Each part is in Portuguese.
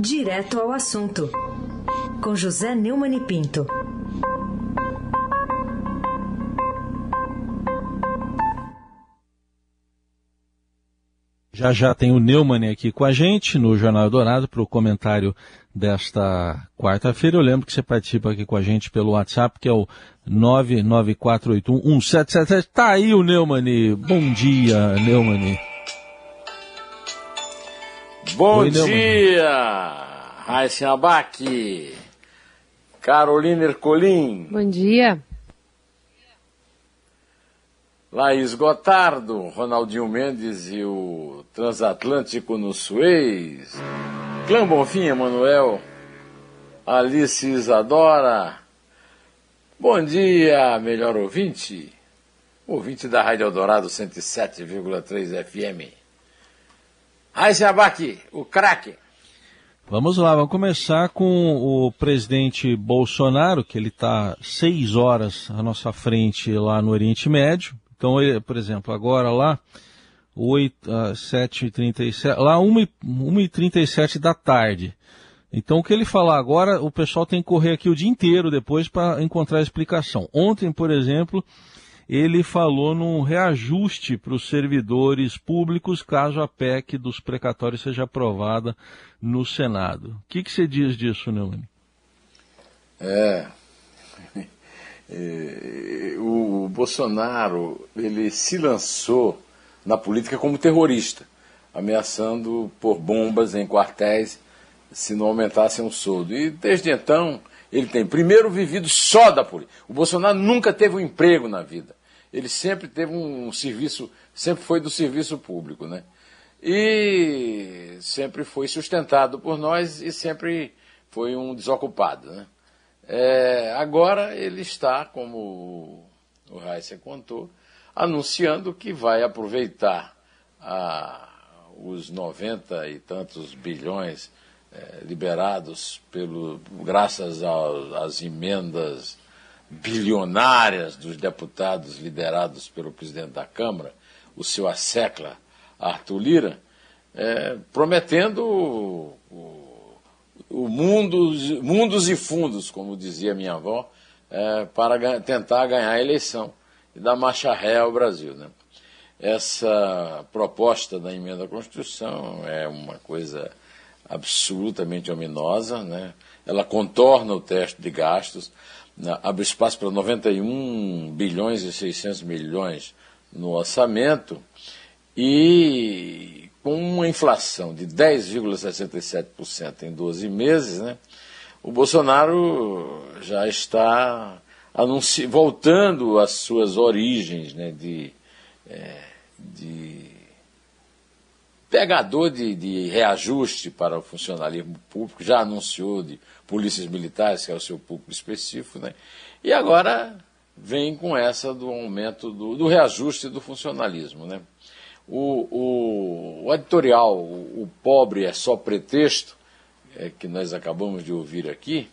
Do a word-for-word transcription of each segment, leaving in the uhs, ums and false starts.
Direto ao assunto, com José Neumani Pinto. Já já tem o Neumani aqui com a gente no Jornal Eldorado para o comentário desta quarta-feira. Eu lembro que você participa aqui com a gente pelo WhatsApp, que é o nove nove quatro oito um um sete sete sete. Tá aí o Neumani. Bom dia, Neumani. Bom Oi, dia, Raíssa Abac, Carolina Ercolim. Bom dia. Laís Gotardo, Ronaldinho Mendes e o Transatlântico no Suez, Clã Bonfim, Emanuel, Alice Isadora. Bom dia, melhor ouvinte, ouvinte da Rádio Eldorado cento e sete vírgula três F M. Raíssa Abac, o craque. Vamos lá, vamos começar com o presidente Bolsonaro, que ele está seis horas à nossa frente lá no Oriente Médio. Então, por exemplo, agora lá, sete e trinta e sete, lá uma e trinta e sete da tarde. Então, o que ele falar agora, o pessoal tem que correr aqui o dia inteiro depois para encontrar a explicação. Ontem, por exemplo, ele falou num reajuste para os servidores públicos caso a P E C dos precatórios seja aprovada no Senado. O que, que você diz disso, Neumani? É... O Bolsonaro, ele se lançou na política como terrorista, ameaçando pôr bombas em quartéis se não aumentassem o soldo. E desde então, ele tem primeiro vivido só da política. O Bolsonaro nunca teve um emprego na vida. Ele sempre teve um serviço, sempre foi do serviço público, né? E sempre foi sustentado por nós e sempre foi um desocupado, né? É, agora ele está, como o Raíssa contou, anunciando que vai aproveitar a, os noventa e tantos bilhões é, liberados pelo, graças ao, às emendas bilionárias dos deputados liderados pelo presidente da Câmara, o seu assecla Arthur Lira, é, prometendo o, o O mundos, mundos e fundos, como dizia minha avó, é, para ganha, tentar ganhar a eleição e dar marcha ré ao Brasil, né? Essa proposta da emenda à Constituição é uma coisa absolutamente ominosa, né? Ela contorna o teto de gastos, né? Abre espaço para noventa e um bilhões e seiscentos milhões no orçamento e... Com uma inflação de dez vírgula sessenta e sete por cento em doze meses, né, o Bolsonaro já está anunci... voltando às suas origens, né, de, é, de pegador de, de reajuste para o funcionalismo público, já anunciou de polícias militares, que é o seu público específico, né, e agora vem com essa do aumento do, do reajuste do funcionalismo, né. O, o, o editorial, o, o pobre é só pretexto, é, que nós acabamos de ouvir aqui,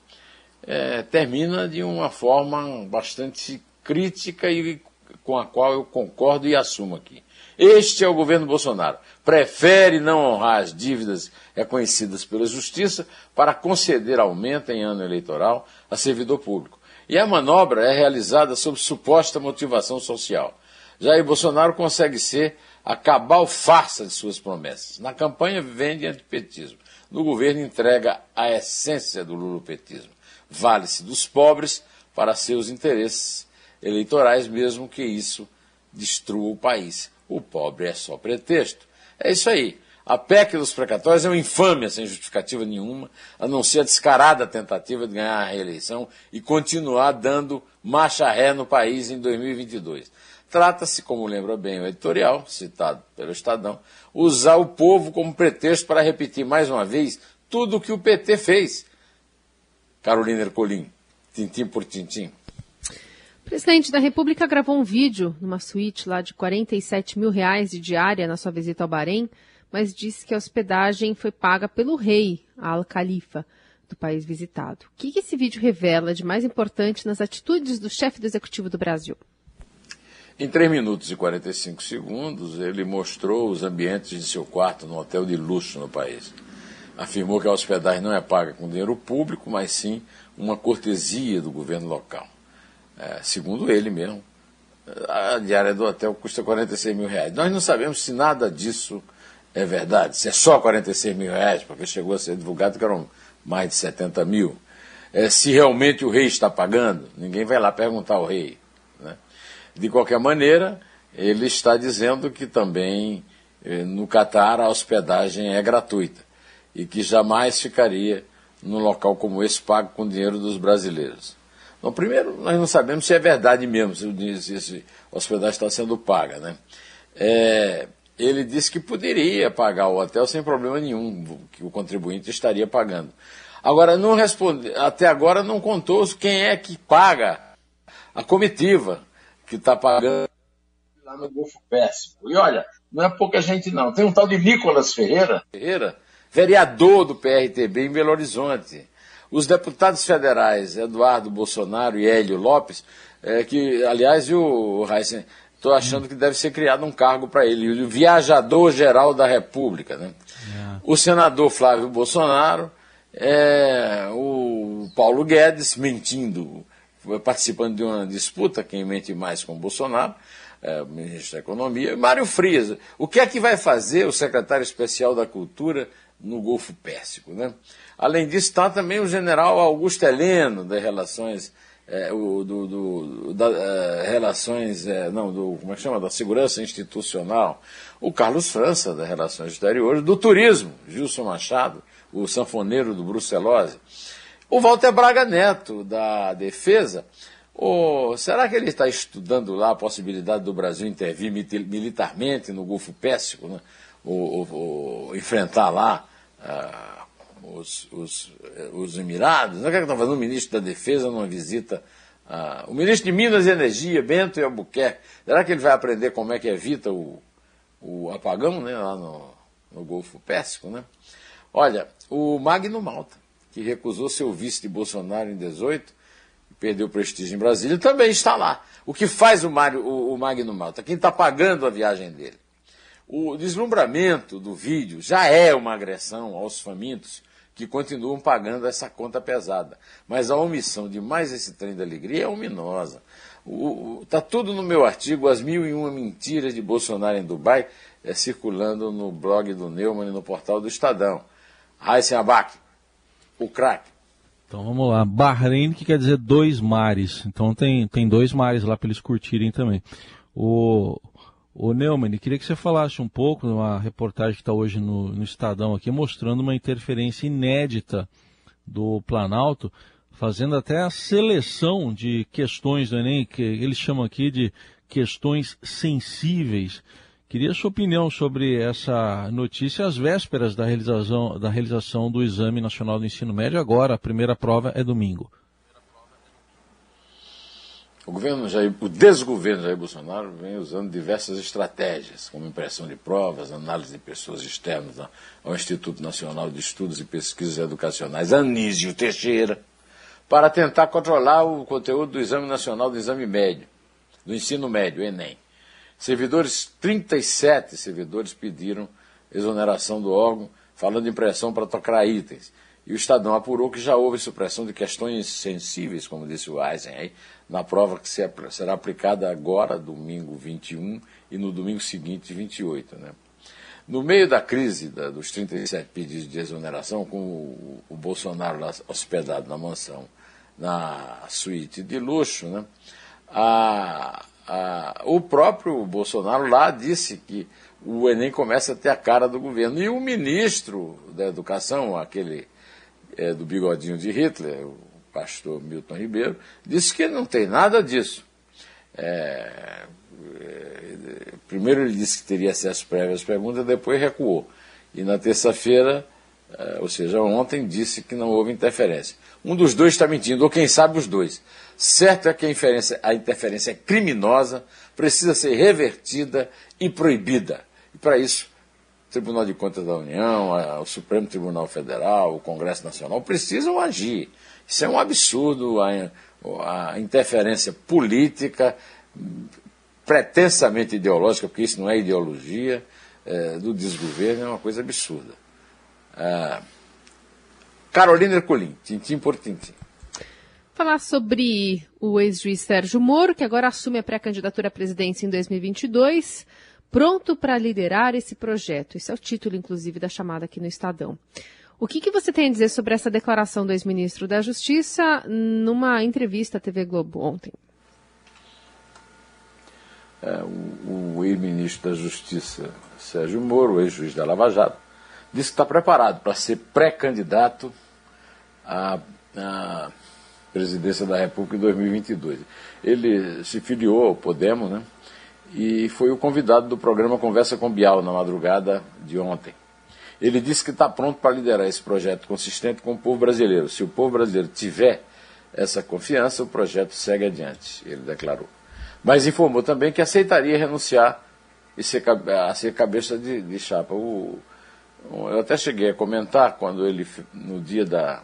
é, termina de uma forma bastante crítica e com a qual eu concordo e assumo aqui. Este é o governo Bolsonaro. Prefere não honrar as dívidas reconhecidas pela Justiça para conceder aumento em ano eleitoral a servidor público. E a manobra é realizada sob suposta motivação social. Jair Bolsonaro consegue ser a cabal farsa de suas promessas. Na campanha vende antipetismo. No governo entrega a essência do lulopetismo. Vale-se dos pobres para seus interesses eleitorais, mesmo que isso destrua o país. O pobre é só pretexto. É isso aí. A P E C dos precatórios é uma infâmia sem justificativa nenhuma, a não ser a descarada tentativa de ganhar a reeleição e continuar dando marcha ré no país em dois mil e vinte e dois. Trata-se, como lembra bem o editorial, citado pelo Estadão, usar o povo como pretexto para repetir mais uma vez tudo o que o P T fez. Carolina Ercolim, tintim por tintim. O presidente da República gravou um vídeo numa suíte lá de quarenta e sete mil reais de diária na sua visita ao Bahrein, mas disse que a hospedagem foi paga pelo rei, Al-Khalifa, do país visitado. O que esse vídeo revela de mais importante nas atitudes do chefe do Executivo do Brasil? Em três minutos e quarenta e cinco segundos, ele mostrou os ambientes de seu quarto no hotel de luxo no país. afirmou que a hospedagem não é paga com dinheiro público, mas sim uma cortesia do governo local. É, segundo ele mesmo, a diária do hotel custa quarenta e seis mil reais. Nós não sabemos se nada disso é verdade, se é só quarenta e seis mil reais, porque chegou a ser divulgado que eram mais de setenta mil. É, se realmente o rei está pagando, ninguém vai lá perguntar ao rei, né? De qualquer maneira, ele está dizendo que também no Catar a hospedagem é gratuita e que jamais ficaria num local como esse pago com o dinheiro dos brasileiros. Bom, primeiro, nós não sabemos se é verdade mesmo, se a hospedagem está sendo paga, né? É, ele disse que poderia pagar o hotel sem problema nenhum, que o contribuinte estaria pagando. Agora, não responde, até agora não contou quem é que paga a comitiva que está pagando lá no Golfo Pérsico. E olha, não é pouca gente não. Tem um tal de Nicolas Ferreira, Ferreira vereador do P R T B em Belo Horizonte. Os deputados federais Eduardo Bolsonaro e Hélio Lopes, é, que, aliás, o Raíssa, estou achando que deve ser criado um cargo para ele, o viajador-geral da República, né? Yeah. O senador Flávio Bolsonaro, é, o Paulo Guedes, mentindo, participando de uma disputa, quem mente mais com o Bolsonaro, é, o ministro da Economia, e Mário Frias. O que é que vai fazer o secretário especial da Cultura no Golfo Pérsico, né? Além disso, está também o general Augusto Heleno das relações, é, o, do, do, da, é, relações é, não, do, como é que chama? Da segurança institucional, o Carlos França das relações exteriores, do turismo, Gilson Machado, o sanfoneiro do Brucelose, o Walter Braga Neto, da Defesa. Oh, será que ele está estudando lá a possibilidade do Brasil intervir militarmente no Golfo Pérsico, né? ou, ou, ou enfrentar lá ah, os, os, os Emirados? Não é que está fazendo o ministro da Defesa numa visita? Ah, o ministro de Minas e Energia, Bento e Albuquerque, será que ele vai aprender como é que evita o, o apagão, né, lá no, no Golfo Pérsico, né? Olha, o Magno Malta, que recusou ser o vice de Bolsonaro em dezoito, perdeu prestígio em Brasília, também está lá. O que faz o, Mário, o, o Magno Malta? Quem está pagando a viagem dele? O deslumbramento do vídeo já é uma agressão aos famintos que continuam pagando essa conta pesada. Mas a omissão de mais esse trem da alegria é ominosa. Está tudo no meu artigo, As Mil e Uma Mentiras de Bolsonaro em Dubai, é, circulando no blog do Neumann e no portal do Estadão. Raíssa Abac, o craque. Então vamos lá, Bahrein, que quer dizer dois mares, então tem, tem dois mares lá para eles curtirem também. O, o Neumann, queria que você falasse um pouco de uma reportagem que está hoje no, no Estadão aqui, mostrando uma interferência inédita do Planalto, fazendo até a seleção de questões do Enem, que eles chamam aqui de questões sensíveis. Queria sua opinião sobre essa notícia às vésperas da realização, da realização do Exame Nacional do Ensino Médio. Agora, a primeira prova é domingo. O, governo Jair, o desgoverno Jair Bolsonaro vem usando diversas estratégias, como impressão de provas, análise de pessoas externas ao Instituto Nacional de Estudos e Pesquisas Educacionais, Anísio Teixeira, para tentar controlar o conteúdo do Exame Nacional do Exame Médio, do Ensino Médio, Enem. Servidores, trinta e sete servidores pediram exoneração do órgão, falando em pressão para tocar itens. E o Estadão apurou que já houve supressão de questões sensíveis, como disse o Eisen aí, na prova que será aplicada agora, domingo vinte e um, e no domingo seguinte, vinte e oito. Né? No meio da crise da, dos trinta e sete pedidos de exoneração, com o, o Bolsonaro lá hospedado na mansão, na suíte de luxo, né? a... Ah, o próprio Bolsonaro lá disse que o Enem começa a ter a cara do governo. E o ministro da Educação, aquele é, do bigodinho de Hitler, o pastor Milton Ribeiro, disse que não tem nada disso. É, é, primeiro ele disse que teria acesso prévio às perguntas, depois recuou. E na terça-feira, é, ou seja, ontem, disse que não houve interferência. Um dos dois está mentindo, ou quem sabe os dois. Certo é que a interferência, a interferência é criminosa, precisa ser revertida e proibida. E para isso, o Tribunal de Contas da União, o Supremo Tribunal Federal, o Congresso Nacional precisam agir. Isso é um absurdo, a, a interferência política, pretensamente ideológica, porque isso não é ideologia, é, do desgoverno, é uma coisa absurda. É, Carolina Ercolim, tintim por tintim. Falar sobre o ex-juiz Sérgio Moro, que agora assume a pré-candidatura à presidência em dois mil e vinte e dois, pronto para liderar esse projeto. Esse é o título, inclusive, da chamada aqui no Estadão. O que, que você tem a dizer sobre essa declaração do ex-ministro da Justiça numa entrevista à T V Globo ontem? É, o, o ex-ministro da Justiça, Sérgio Moro, ex-juiz da Lava Jato, disse que está preparado para ser pré-candidato à, à presidência da República em dois mil e vinte e dois. Ele se filiou ao Podemos, né? E foi o convidado do programa Conversa com Bial na madrugada de ontem. Ele disse que está pronto para liderar esse projeto consistente com o povo brasileiro. Se o povo brasileiro tiver essa confiança, o projeto segue adiante, ele declarou. Mas informou também que aceitaria renunciar e ser, a ser cabeça de, de chapa. O, eu até cheguei a comentar quando ele, no dia da,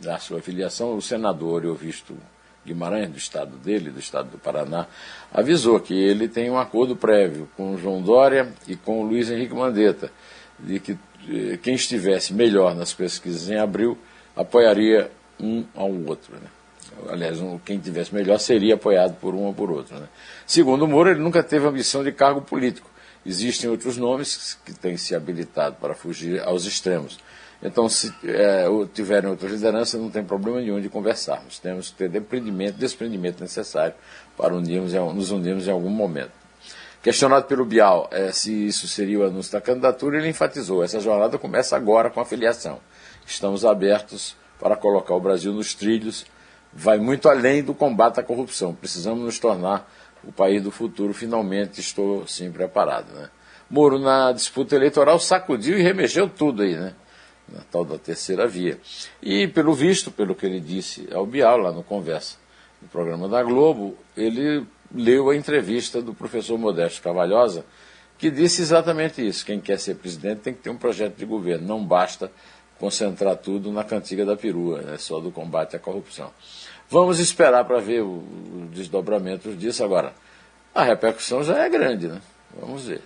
da sua filiação, o senador, eu visto Guimarães, do estado dele, do estado do Paraná, avisou que ele tem um acordo prévio com o João Dória e com o Luiz Henrique Mandetta, de que quem estivesse melhor nas pesquisas em abril apoiaria um ao outro, né? Aliás, um, quem estivesse melhor seria apoiado por um ou por outro, né? Segundo o Moro, ele nunca teve ambição de cargo político. Existem outros nomes que têm se habilitado para fugir aos extremos. Então, se é, tiverem outras lideranças, não tem problema nenhum de conversarmos. Temos que ter desprendimento, desprendimento necessário para unirmos, nos unirmos em algum momento. Questionado pelo Bial é, se isso seria o anúncio da candidatura, ele enfatizou: essa jornada começa agora com a filiação. Estamos abertos para colocar o Brasil nos trilhos. Vai muito além do combate à corrupção. Precisamos nos tornar o país do futuro. Finalmente estou sim preparado, né? Moro, na disputa eleitoral, sacudiu e remexeu tudo aí, né? Na tal da terceira via. E, pelo visto, pelo que ele disse ao Bial, lá no Conversa, no programa da Globo, ele leu a entrevista do professor Modesto Cavalhosa, que disse exatamente isso: quem quer ser presidente tem que ter um projeto de governo, não basta concentrar tudo na cantiga da perua, né, só do combate à corrupção. Vamos esperar para ver o, o desdobramento disso. Agora, a repercussão já é grande, né? Vamos ver.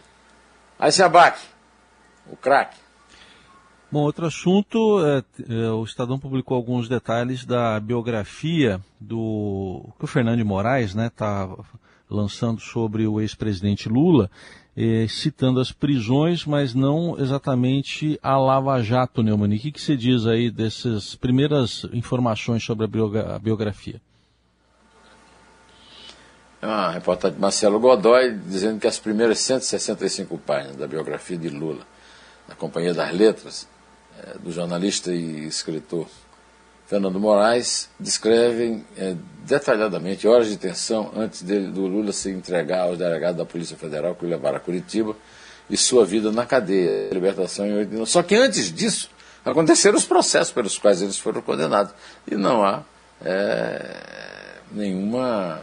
Aí se abaque, o craque. Bom, outro assunto, é, é, o Estadão publicou alguns detalhes da biografia do que o Fernando Moraes, né, está lançando sobre o ex-presidente Lula, é, citando as prisões, mas não exatamente a Lava Jato, Neumani. O que, que você diz aí dessas primeiras informações sobre a, biogra- a biografia? Ah, reportagem de Marcelo Godoy, dizendo que as primeiras cento e sessenta e cinco páginas da biografia de Lula, na Companhia das Letras, do jornalista e escritor Fernando Moraes, descrevem é, detalhadamente horas de tensão antes dele, do Lula se entregar aos delegados da Polícia Federal que o levaram a Curitiba, e sua vida na cadeia, libertação em oito de novembro. Só que antes disso, aconteceram os processos pelos quais eles foram condenados, e não há é, nenhuma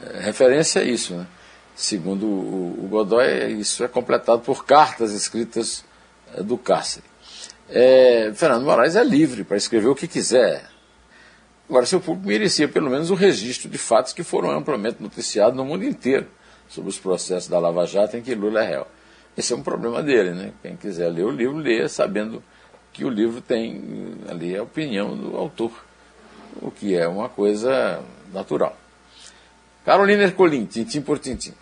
é, referência a isso, né? Segundo o, o Godoy, isso é completado por cartas escritas é, do cárcere. É, Fernando Moraes é livre para escrever o que quiser. Agora, seu público merecia pelo menos um registro de fatos que foram amplamente noticiados no mundo inteiro sobre os processos da Lava Jato em que Lula é réu. Esse é um problema dele, né? Quem quiser ler o livro, lê sabendo que o livro tem ali a opinião do autor, o que é uma coisa natural. Carolina Ercolim, tintim por tintim.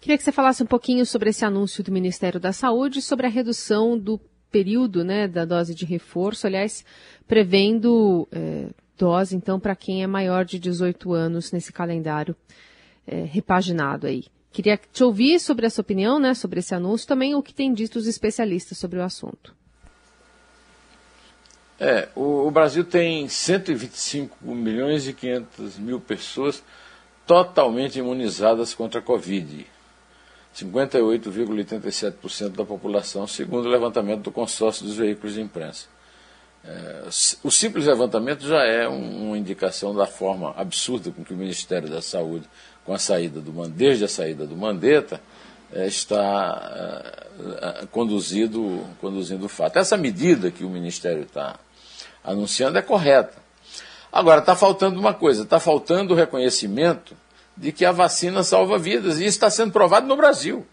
Queria que você falasse um pouquinho sobre esse anúncio do Ministério da Saúde sobre a redução do período, né, da dose de reforço, aliás, prevendo é, dose, então, para quem é maior de dezoito anos nesse calendário é, repaginado aí. Queria te ouvir sobre a sua opinião, né, sobre esse anúncio, também o que tem dito os especialistas sobre o assunto. É, o, o Brasil tem cento e vinte e cinco milhões e quinhentas mil pessoas totalmente imunizadas contra a Covid. cinquenta e oito vírgula oitenta e sete por cento da população, segundo o levantamento do consórcio dos veículos de imprensa. É, o simples levantamento já é um, uma indicação da forma absurda com que o Ministério da Saúde, com a saída do Mandetta, desde a saída do Mandetta, é, está é, conduzido, conduzindo o fato. Essa medida que o Ministério está anunciando é correta. Agora, está faltando uma coisa, está faltando o reconhecimento de que a vacina salva vidas, e isso está sendo provado no Brasil.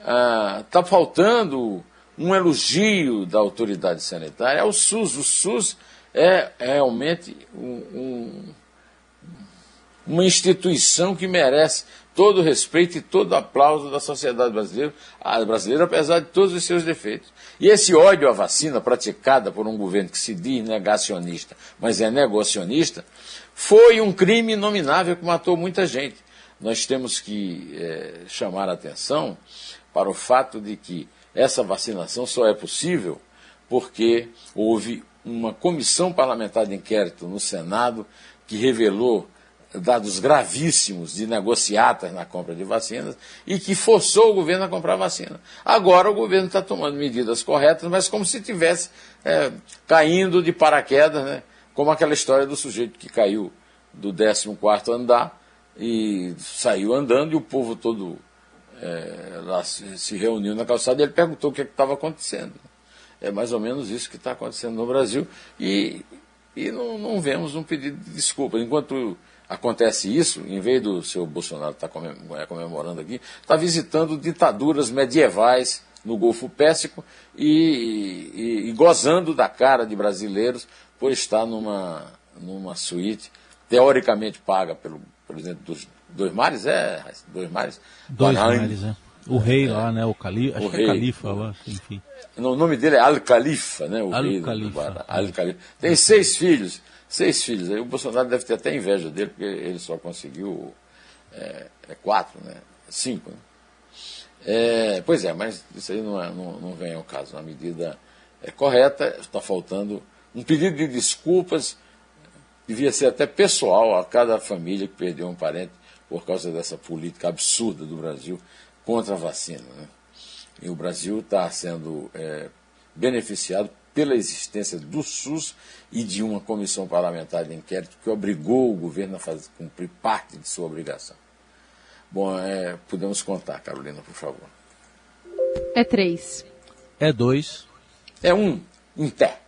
Está ah, faltando um elogio da autoridade sanitária ao SUS. O SUS é realmente um, um, uma instituição que merece todo o respeito e todo o aplauso da sociedade brasileira, a brasileira, apesar de todos os seus defeitos. E esse ódio à vacina praticada por um governo que se diz negacionista, mas é negocionista, foi um crime inominável que matou muita gente. Nós temos que é, chamar a atenção para o fato de que essa vacinação só é possível porque houve uma comissão parlamentar de inquérito no Senado que revelou dados gravíssimos de negociatas na compra de vacinas e que forçou o governo a comprar vacina. Agora o governo está tomando medidas corretas, mas como se estivesse é, caindo de paraquedas, né? Como aquela história do sujeito que caiu do décimo quarto andar e saiu andando e o povo todo é, lá se, se reuniu na calçada e ele perguntou o que é que estava acontecendo. É mais ou menos isso que está acontecendo no Brasil e, e não, não vemos um pedido de desculpa. Enquanto acontece isso, em vez do seu Bolsonaro estar comemorando aqui, está visitando ditaduras medievais no Golfo Pérsico e, e, e gozando da cara de brasileiros por estar numa, numa suíte teoricamente paga pelo presidente dos dois mares, é? Dois mares? Dois Bahrein. mares, é. O rei é, lá, né? O califa, acho que é califa lá, enfim. O nome dele é Al-Khalifa, né? O rei do Bahrein. Al-Khalifa. Tem seis filhos, seis filhos. Aí o Bolsonaro deve ter até inveja dele, porque ele só conseguiu é, é quatro, né? Cinco. Né? É, pois é, mas isso aí não, é, não, não vem ao caso. A medida é correta, está faltando um pedido de desculpas. Devia ser até pessoal a cada família que perdeu um parente por causa dessa política absurda do Brasil contra a vacina. Né? E o Brasil está sendo é, beneficiado pela existência do SUS e de uma comissão parlamentar de inquérito que obrigou o governo a fazer, cumprir parte de sua obrigação. Bom, é, podemos contar, Carolina, por favor. É três. É dois. É um. Em pé.